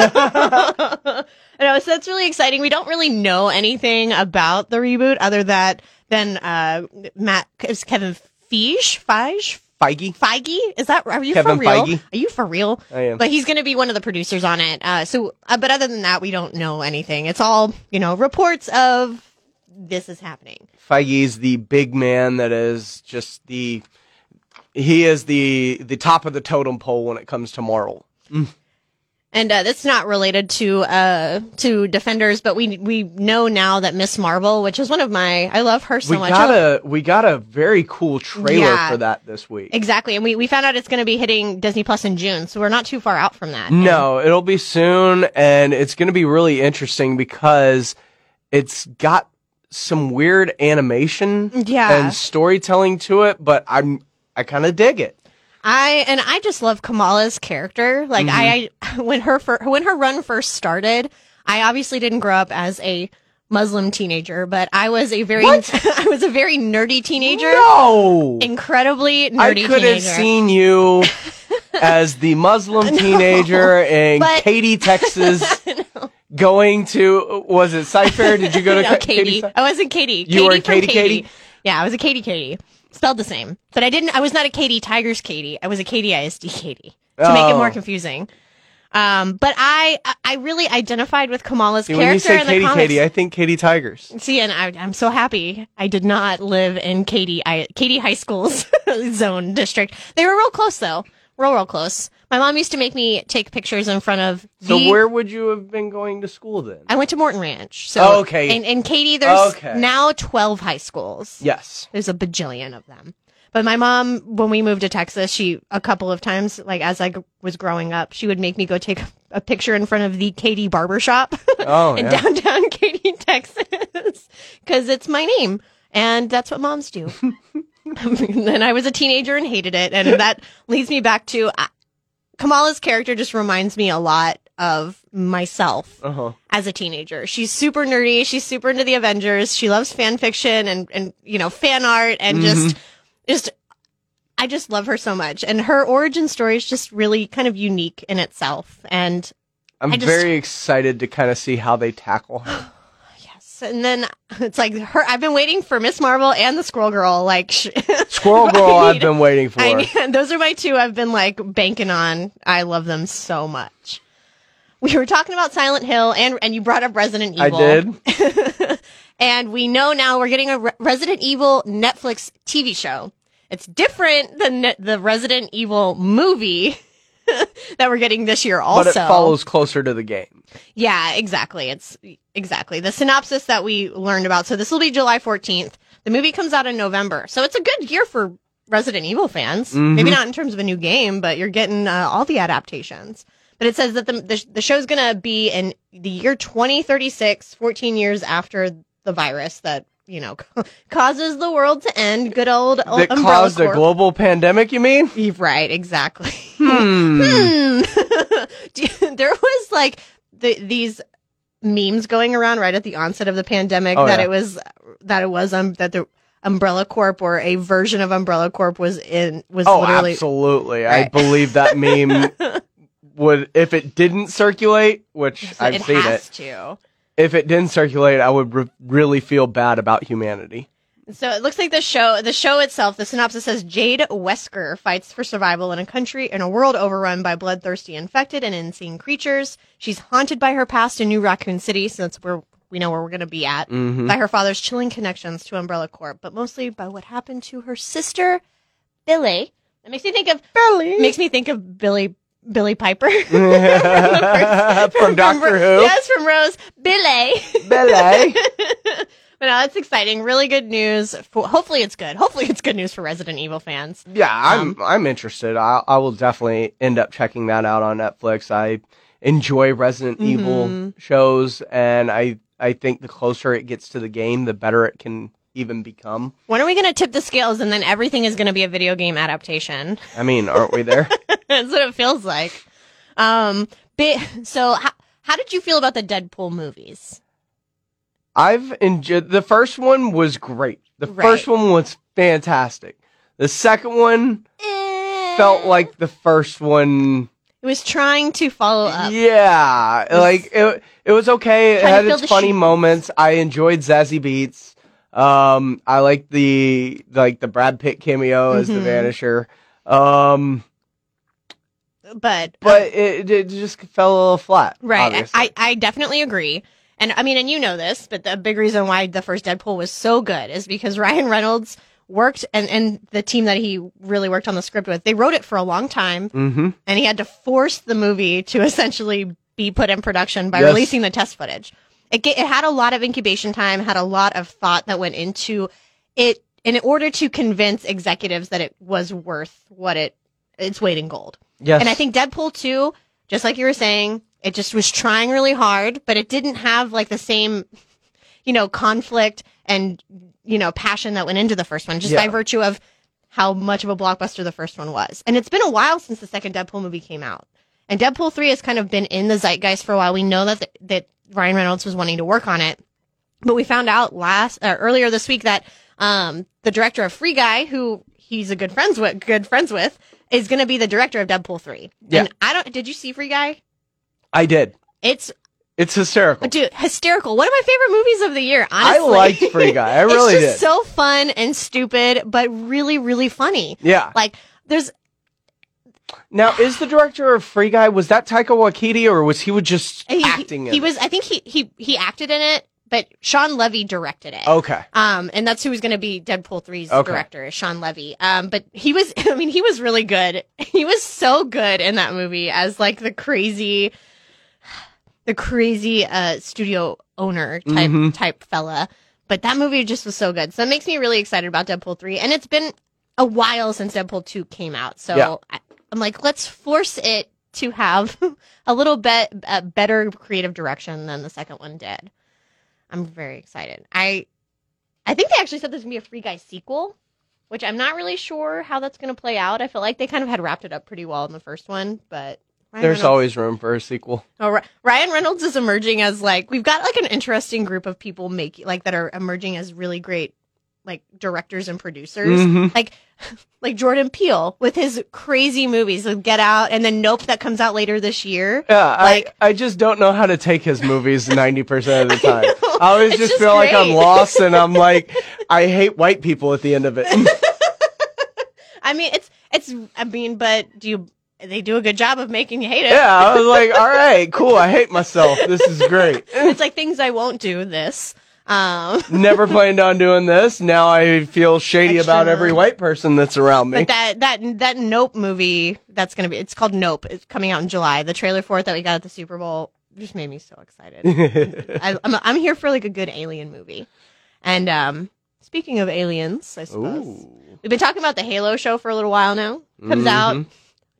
No, so that's really exciting. We don't really know anything about the reboot other that than uh, Matt is Kevin Feige. Feige. Feige? Feige? Is that, are you Kevin for real? Feige? Are you for real? I am. But he's going to be one of the producers on it. Uh, so, uh, but other than that, we don't know anything. It's all, you know, reports of this is happening. Feige is the big man that is just the, he is the, the top of the totem pole when it comes to Marvel. Mm. And uh, that's not related to uh, to Defenders, but we we know now that Miss Marvel, which is one of my, I love her so we much. Got a, we got a very cool trailer yeah, for that this week. Exactly, and we, we found out it's going to be hitting Disney Plus in June, so we're not too far out from that. No, and it'll be soon, and it's going to be really interesting because it's got some weird animation yeah. and storytelling to it, but I'm I kind of dig it. I and I just love Kamala's character. Like mm-hmm. I, I, when her fir- when her run first started, I obviously didn't grow up as a Muslim teenager, but I was a very I was a very nerdy teenager. No, incredibly nerdy. I could teenager. have seen you as the Muslim no, teenager in but... Katy, Texas. No. Going to was it Cypher? Did you go to no, Katy? Katy? I was in Katy. You Katy were Katy, Katy. Katy. Yeah, I was a Katy Katy. Spelled the same. But I didn't, I was not a Katie Tigers Katie. I was a Katie I S D Katie. To oh. make it more confusing. Um, but I, I really identified with Kamala's See, character when you say in the Katie, comics. Katie, I think Katie Tigers. See, and I, I'm so happy I did not live in Katie, I, Katie High School's zone district. They were real close though. Real, real close. My mom used to make me take pictures in front of the... So where would you have been going to school then? I went to Morton Ranch. So, oh, okay. And, and Katie, there's okay. now twelve high schools. Yes. There's a bajillion of them. But my mom, when we moved to Texas, she, a couple of times, like as I g- was growing up, she would make me go take a picture in front of the Katie Barber shop oh, in yeah. downtown Katy, Texas, because it's my name. And that's what moms do. And I was a teenager and hated it. And that leads me back to... I- Kamala's character just reminds me a lot of myself uh-huh. as a teenager. She's super nerdy. She's super into the Avengers. She loves fan fiction and, and you know, fan art and mm-hmm. just, just, I just love her so much. And her origin story is just really kind of unique in itself. And I'm just, very excited to kind of see how they tackle her. Yes. And then it's like her, I've been waiting for Miss Marvel and the Squirrel Girl. Like, sh- Squirrel Girl, I've been waiting for. I mean, those are my two I've been like banking on. I love them so much. We were talking about Silent Hill, and and you brought up Resident Evil. I did. And we know now we're getting a Re- Resident Evil Netflix T V show. It's different than ne- the Resident Evil movie that we're getting this year also. But it follows closer to the game. Yeah, exactly. It's exactly the synopsis that we learned about. So this will be July fourteenth. The movie comes out in November. So it's a good year for Resident Evil fans. Mm-hmm. Maybe not in terms of a new game, but you're getting uh, all the adaptations. But it says that the the, the show's going to be in the year twenty thirty-six, fourteen years after the virus that, you know, causes the world to end. Good old, old that Umbrella caused Corp. A global pandemic, you mean? Right, exactly. Hmm. hmm. There was, like, the, these memes going around right at the onset of the pandemic oh, that yeah. it was, that it was, um, that the Umbrella Corp or a version of Umbrella Corp was in, was oh, literally. Oh, absolutely. Right. I believe that meme. Would if it didn't circulate, which so I've it seen has it. To. If it didn't circulate, I would re- really feel bad about humanity. So it looks like the show, the show itself, the synopsis says Jade Wesker fights for survival in a country in a world overrun by bloodthirsty, infected, and insane creatures. She's haunted by her past in New Raccoon City, so that's where we know where we're going to be at. Mm-hmm. By her father's chilling connections to Umbrella Corp, but mostly by what happened to her sister, Billy. That makes me think of Billy. Makes me think of Billy. Billy Piper. Yeah. First, from, from Doctor from, Who. Yes, from Rose. Billy. Billy. But no, that's exciting. Really good news. For, hopefully it's good. Hopefully it's good news for Resident Evil fans. Yeah, um, I'm I'm interested. I, I will definitely end up checking that out on Netflix. I enjoy Resident mm-hmm. Evil shows, and I, I think the closer it gets to the game, the better it can even become. When are we going to tip the scales and then everything is going to be a video game adaptation? I mean, aren't we there? That's what it feels like. Um, but, so, how, how did you feel about the Deadpool movies? I've enjoyed... The first one was great. The right. first one was fantastic. The second one eh. felt like the first one... It was trying to follow up. Yeah. It was, like, it, it was okay. It had its funny shoes. moments. I enjoyed Zazie Beetz. Um, I liked the, like, the Brad Pitt cameo as mm-hmm. the Vanisher. Um... But but um, it, it just fell a little flat. Right. Obviously. I I definitely agree. And I mean, and you know this, but the big reason why the first Deadpool was so good is because Ryan Reynolds worked and, and the team that he really worked on the script with, they wrote it for a long time. Mm-hmm. And he had to force the movie to essentially be put in production by yes. releasing the test footage. It, it had a lot of incubation time, had a lot of thought that went into it in order to convince executives that it was worth what it its weight in gold. Yes. And I think Deadpool two, just like you were saying, it just was trying really hard, but it didn't have like the same, you know, conflict and, you know, passion that went into the first one, just yeah. by virtue of how much of a blockbuster the first one was. And it's been a while since the second Deadpool movie came out. And Deadpool three has kind of been in the zeitgeist for a while. We know that th- that Ryan Reynolds was wanting to work on it, but we found out last uh, earlier this week that um, the director of Free Guy, who he's a good friends with, good friends with, is going to be the director of Deadpool three. Yeah. And I don't... Did you see Free Guy? I did. It's It's hysterical. Dude, hysterical. One of my favorite movies of the year, honestly. I liked Free Guy. I really did. It's just did. so fun and stupid, but really, really funny. Yeah. Like, there's... Now, is the director of Free Guy, was that Taika Waititi, or was he just he, acting he, in he it? He was, I think he, he, he acted in it, but Sean Levy directed it. Okay. Um, and that's who was going to be Deadpool three's okay. director, is Sean Levy. Um, but he was, I mean, he was really good. He was so good in that movie as, like, the crazy... The crazy uh, studio owner type mm-hmm. type fella. But that movie just was so good. So it makes me really excited about Deadpool three. And it's been a while since Deadpool two came out. So yeah. I, I'm like, let's force it to have a little bit uh, better creative direction than the second one did. I'm very excited. I I think they actually said there's going to be a Free Guy sequel, which I'm not really sure how that's going to play out. I feel like they kind of had wrapped it up pretty well in the first one, but... Ryan There's Reynolds. always room for a sequel. Oh, Ryan Reynolds is emerging as, like, we've got, like, an interesting group of people make, like, that are emerging as really great, like, directors and producers. Mm-hmm. Like, like Jordan Peele with his crazy movies, like Get Out and then Nope that comes out later this year. Yeah, like, I, I just don't know how to take his movies ninety percent of the time. I, I always just, just feel great. like I'm lost and I'm like, I hate white people at the end of it. I mean, it's, it's, I mean, but do you... They do a good job of making you hate it. Yeah, I was like, all right, cool. I hate myself. This is great. It's like things I won't do. This. Um. Never planned on doing this. Now I feel shady Extra. about every white person that's around me. But that that that Nope movie that's gonna be. It's called Nope. It's coming out in July. The trailer for it that we got at the Super Bowl just made me so excited. I, I'm I'm here for like a good alien movie, and um. Speaking of aliens, I suppose Ooh. we've been talking about the Halo show for a little while now. Comes mm-hmm. out.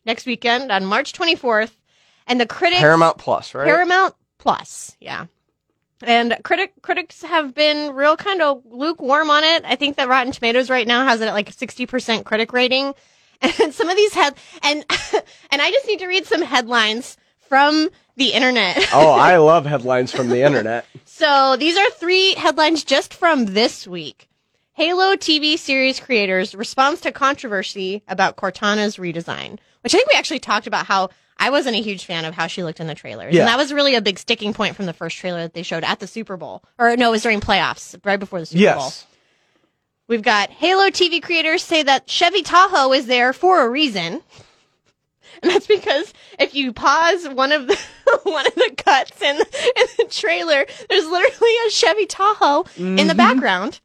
Next weekend on March twenty-fourth, and the critics... Paramount Plus, right? Paramount Plus, yeah. And critic critics have been real kind of lukewarm on it. I think that Rotten Tomatoes right now has it at like a sixty percent critic rating. And some of these have... And, and I just need to read some headlines from the internet. Oh, I love headlines from the internet. So these are three headlines just from this week. Halo T V series creators' response to controversy about Cortana's redesign. Which I think we actually talked about how I wasn't a huge fan of how she looked in the trailers. Yeah. And that was really a big sticking point from the first trailer that they showed at the Super Bowl. Or no, it was during playoffs, right before the Super yes. Bowl. We've got Halo T V creators say that Chevy Tahoe is there for a reason. And that's because if you pause one of the one of the cuts in, in the trailer, there's literally a Chevy Tahoe mm-hmm. in the background.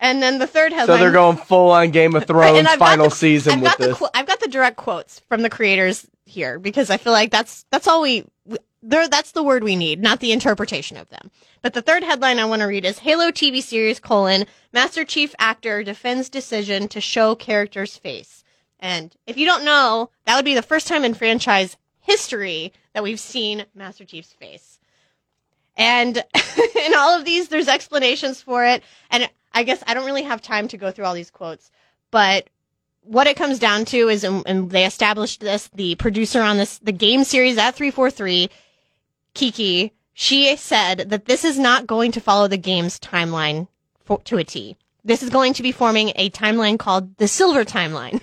And then the third headline. So they're going full on Game of Thrones final the, season I've with got this. The, I've got the direct quotes from the creators here because I feel like that's that's all we, we there that's the word we need, not the interpretation of them. But the third headline I want to read is Halo T V series colon Master Chief actor defends decision to show character's face. And if you don't know, that would be the first time in franchise history that we've seen Master Chief's face. And in all of these, there's explanations for it. And I guess I don't really have time to go through all these quotes, but what it comes down to is, and they established this, the producer on this, the game series at three forty-three, Kiki, she said that this is not going to follow the game's timeline for, to a T. This is going to be forming a timeline called the Silver Timeline.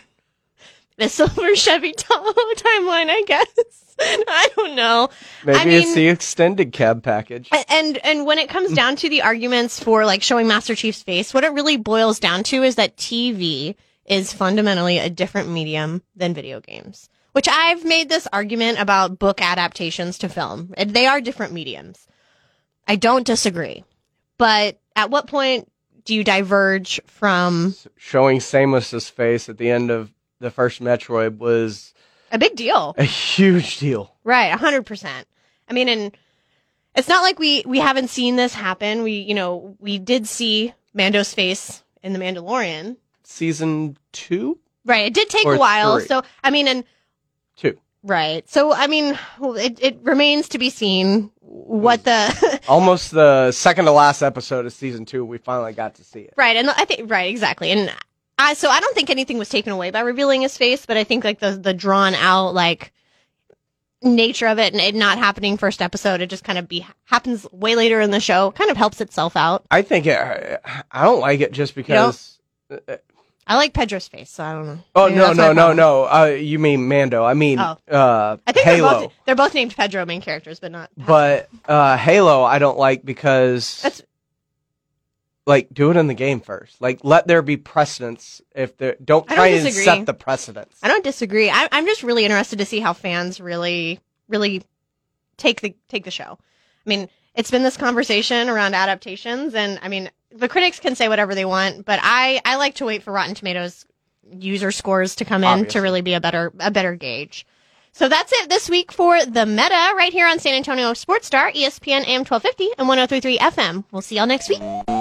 The Silver Chevy Tahoe timeline, I guess. I don't know. Maybe I mean, it's the extended cab package. And and when it comes down to the arguments for like showing Master Chief's face, what it really boils down to is that T V is fundamentally a different medium than video games. Which I've made this argument about book adaptations to film. They are different mediums. I don't disagree. But at what point do you diverge from... Showing Samus's face at the end of the first Metroid was a big deal, a huge deal, right? A hundred percent. I mean, and it's not like we, we haven't seen this happen. We, you know, we did see Mando's face in The Mandalorian season two, right? It did take a while. Three. So, I mean, and two, right? So, I mean, it, it remains to be seen what the almost the second to last episode of season two, we finally got to see it, right? And I think, right, exactly. And I, so I don't think anything was taken away by revealing his face, but I think like the the drawn out like nature of it and it not happening first episode, it just kind of be happens way later in the show, kind of helps itself out. I think it, I don't like it just because. You know? I like Pedro's face, so I don't know. Oh, Maybe no, no, no, no. Uh, you mean Mando. I mean oh. uh, I think Halo. They're both, they're both named Pedro, main characters, but not... But uh, Halo I don't like because... That's... Like, do it in the game first. Like, let there be precedence. If there, Don't try don't and set the precedence. I don't disagree. I, I'm just really interested to see how fans really, really take the take the show. I mean, it's been this conversation around adaptations, and, I mean... The critics can say whatever they want, but I, I like to wait for Rotten Tomatoes user scores to come in Obviously. to really be a better a better gauge. So that's it this week for The Meta right here on San Antonio Sports Star, E S P N A M twelve fifty and one oh three point three F M. We'll see y'all next week.